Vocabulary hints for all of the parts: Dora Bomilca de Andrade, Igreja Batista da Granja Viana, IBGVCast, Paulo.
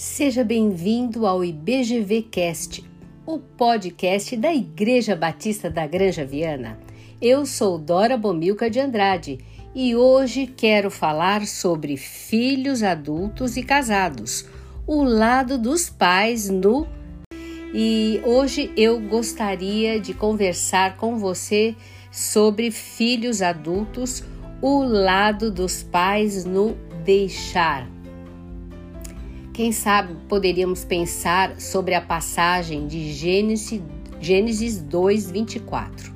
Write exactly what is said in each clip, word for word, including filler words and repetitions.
Seja bem-vindo ao I B G V Cast, o podcast da Igreja Batista da Granja Viana. Eu sou Dora Bomilca de Andrade e hoje quero falar sobre filhos adultos e casados, o lado dos pais no... E hoje eu gostaria de conversar com você sobre filhos adultos, o lado dos pais no deixar. Quem sabe poderíamos pensar sobre a passagem de Gênesis, Gênesis dois, vinte e quatro.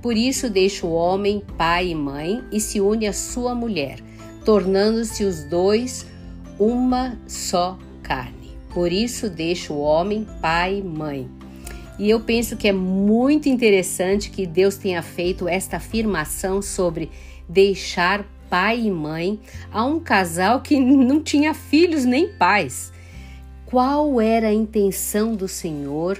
Por isso deixa o homem pai e mãe e se une à sua mulher, tornando-se os dois uma só carne. Por isso deixa o homem pai e mãe. E eu penso que é muito interessante que Deus tenha feito esta afirmação sobre deixar pai e mãe a um casal que não tinha filhos nem pais. Qual era a intenção do Senhor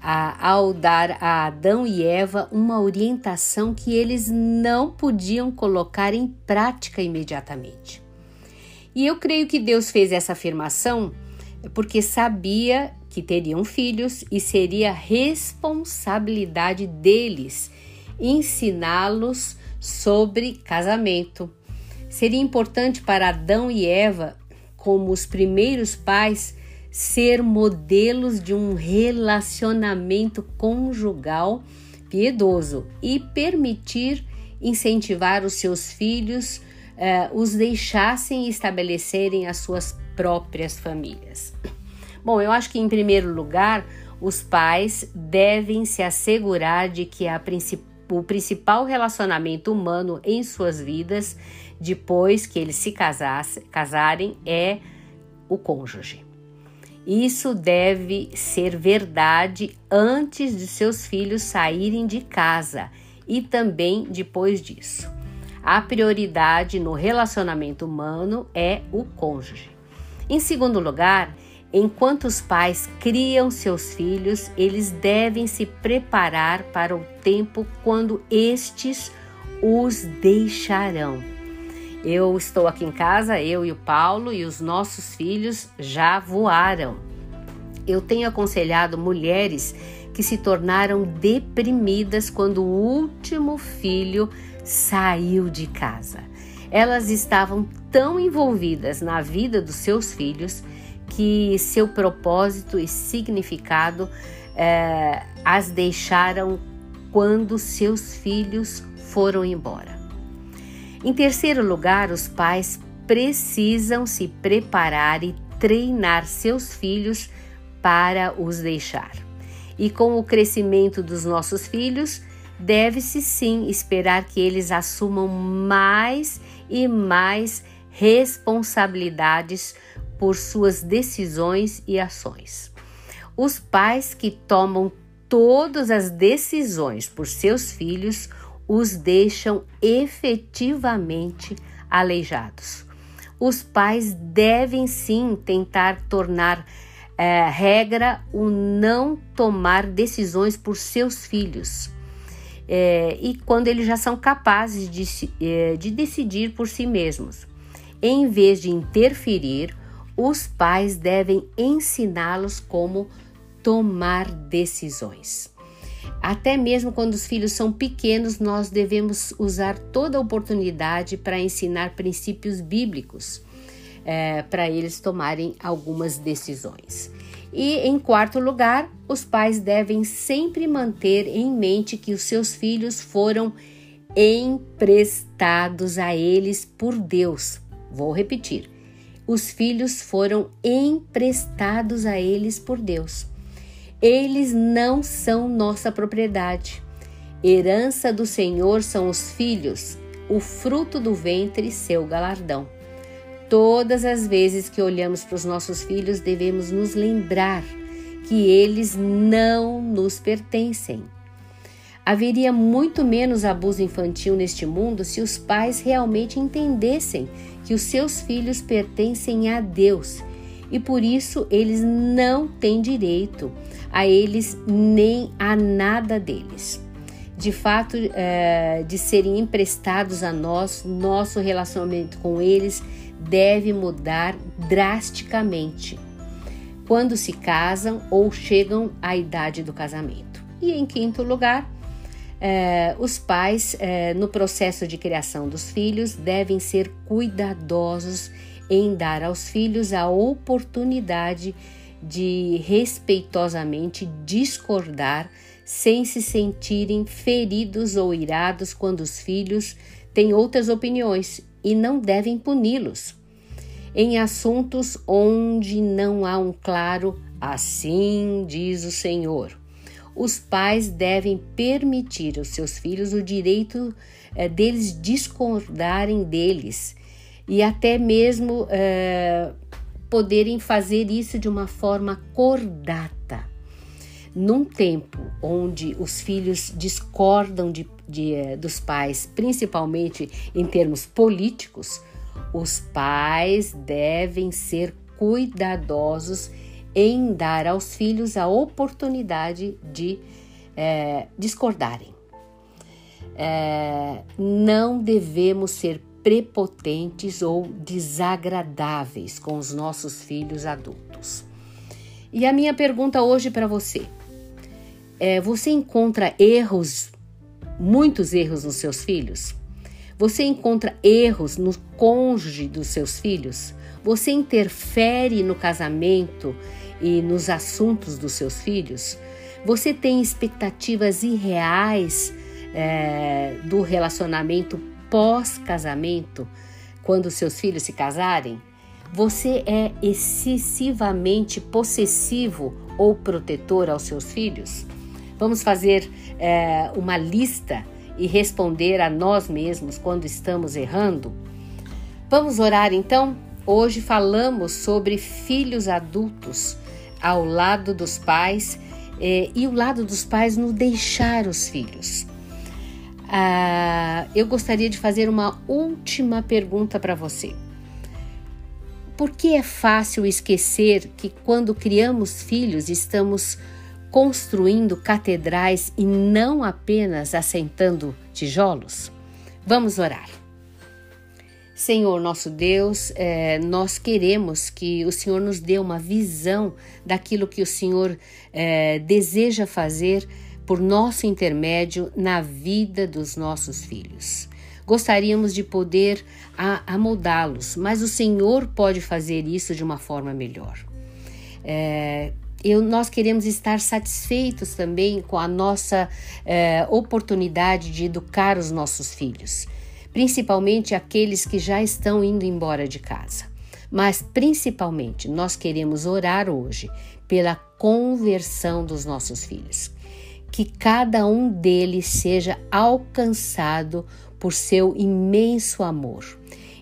a, ao dar a Adão e Eva uma orientação que eles não podiam colocar em prática imediatamente? E eu creio que Deus fez essa afirmação porque sabia que teriam filhos e seria responsabilidade deles ensiná-los sobre casamento. Seria importante para Adão e Eva, como os primeiros pais, ser modelos de um relacionamento conjugal piedoso e permitir incentivar os seus filhos, eh, os deixassem estabelecerem as suas próprias famílias. Bom, eu acho que em primeiro lugar, os pais devem se assegurar de que a principal O principal relacionamento humano em suas vidas, depois que eles se casasse, casarem, é o cônjuge. Isso deve ser verdade antes de seus filhos saírem de casa e também depois disso. A prioridade no relacionamento humano é o cônjuge. Em segundo lugar, enquanto os pais criam seus filhos, eles devem se preparar para o tempo quando estes os deixarão. Eu estou aqui em casa, eu e o Paulo, e os nossos filhos já voaram. Eu tenho aconselhado mulheres que se tornaram deprimidas quando o último filho saiu de casa. Elas estavam tão envolvidas na vida dos seus filhos que seu propósito e significado eh, as deixaram quando seus filhos foram embora. Em terceiro lugar, os pais precisam se preparar e treinar seus filhos para os deixar. E com o crescimento dos nossos filhos, deve-se sim esperar que eles assumam mais e mais responsabilidades por suas decisões e ações. Os pais que tomam todas as decisões por seus filhos os deixam efetivamente aleijados. Os pais devem sim tentar tornar eh, regra o não tomar decisões por seus filhos. Eh, e quando eles já são capazes de, eh, de decidir por si mesmos. Em vez de interferir, os pais devem ensiná-los como tomar decisões. Até mesmo quando os filhos são pequenos, nós devemos usar toda a oportunidade para ensinar princípios bíblicos, é, para eles tomarem algumas decisões. E em quarto lugar, os pais devem sempre manter em mente que os seus filhos foram emprestados a eles por Deus. Vou repetir. Os filhos foram emprestados a eles por Deus. Eles não são nossa propriedade. Herança do Senhor são os filhos, o fruto do ventre, seu galardão. Todas as vezes que olhamos para os nossos filhos, devemos nos lembrar que eles não nos pertencem. Haveria muito menos abuso infantil neste mundo se os pais realmente entendessem que os seus filhos pertencem a Deus e por isso eles não têm direito a eles nem a nada deles. De fato, é, de serem emprestados a nós, nosso relacionamento com eles deve mudar drasticamente. quando se casam ou chegam à idade do casamento. E em quinto lugar, eh, os pais, eh, no processo de criação dos filhos, devem ser cuidadosos em dar aos filhos a oportunidade de respeitosamente discordar sem se sentirem feridos ou irados quando os filhos têm outras opiniões, e não devem puni-los em assuntos onde não há um claro "assim diz o Senhor". Os pais devem permitir aos seus filhos o direito eh, deles discordarem deles e até mesmo eh, poderem fazer isso de uma forma cordata. Num tempo onde os filhos discordam de, de, dos pais, principalmente em termos políticos, os pais devem ser cuidadosos em dar aos filhos a oportunidade de é, discordarem. É, não devemos ser prepotentes ou desagradáveis com os nossos filhos adultos. E a minha pergunta hoje para você é: você encontra erros, muitos erros nos seus filhos? Você encontra erros no cônjuge dos seus filhos? Você interfere no casamento e nos assuntos dos seus filhos? Você tem expectativas irreais é, do relacionamento pós-casamento, quando seus filhos se casarem? Você é excessivamente possessivo ou protetor aos seus filhos? Vamos fazer é, uma lista e responder a nós mesmos quando estamos errando? Vamos orar então? Hoje falamos sobre filhos adultos ao lado dos pais é, e o lado dos pais no deixar os filhos. Ah, eu gostaria de fazer uma última pergunta para você. Por que é fácil esquecer que quando criamos filhos estamos construindo catedrais e não apenas assentando tijolos? Vamos orar. Senhor nosso Deus, eh, nós queremos que o Senhor nos dê uma visão daquilo que o Senhor eh, deseja fazer por nosso intermédio na vida dos nossos filhos. Gostaríamos de poder amoldá-los, mas o Senhor pode fazer isso de uma forma melhor. É, eu, nós queremos estar satisfeitos também com a nossa é, oportunidade de educar os nossos filhos, principalmente aqueles que já estão indo embora de casa. Mas, principalmente, nós queremos orar hoje pela conversão dos nossos filhos. Que cada um deles seja alcançado por seu imenso amor.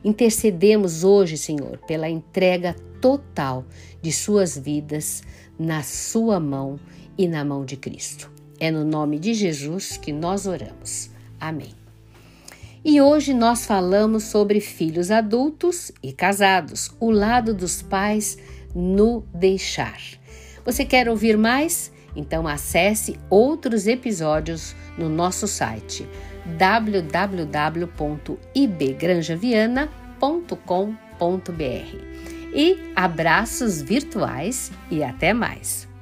Intercedemos hoje, Senhor, pela entrega total de suas vidas na sua mão e na mão de Cristo. É no nome de Jesus que nós oramos. Amém. E hoje nós falamos sobre filhos adultos e casados, o lado dos pais no deixar. Você quer ouvir mais? Então acesse outros episódios no nosso site w w w ponto i b granja viana ponto com ponto b r. E abraços virtuais e até mais!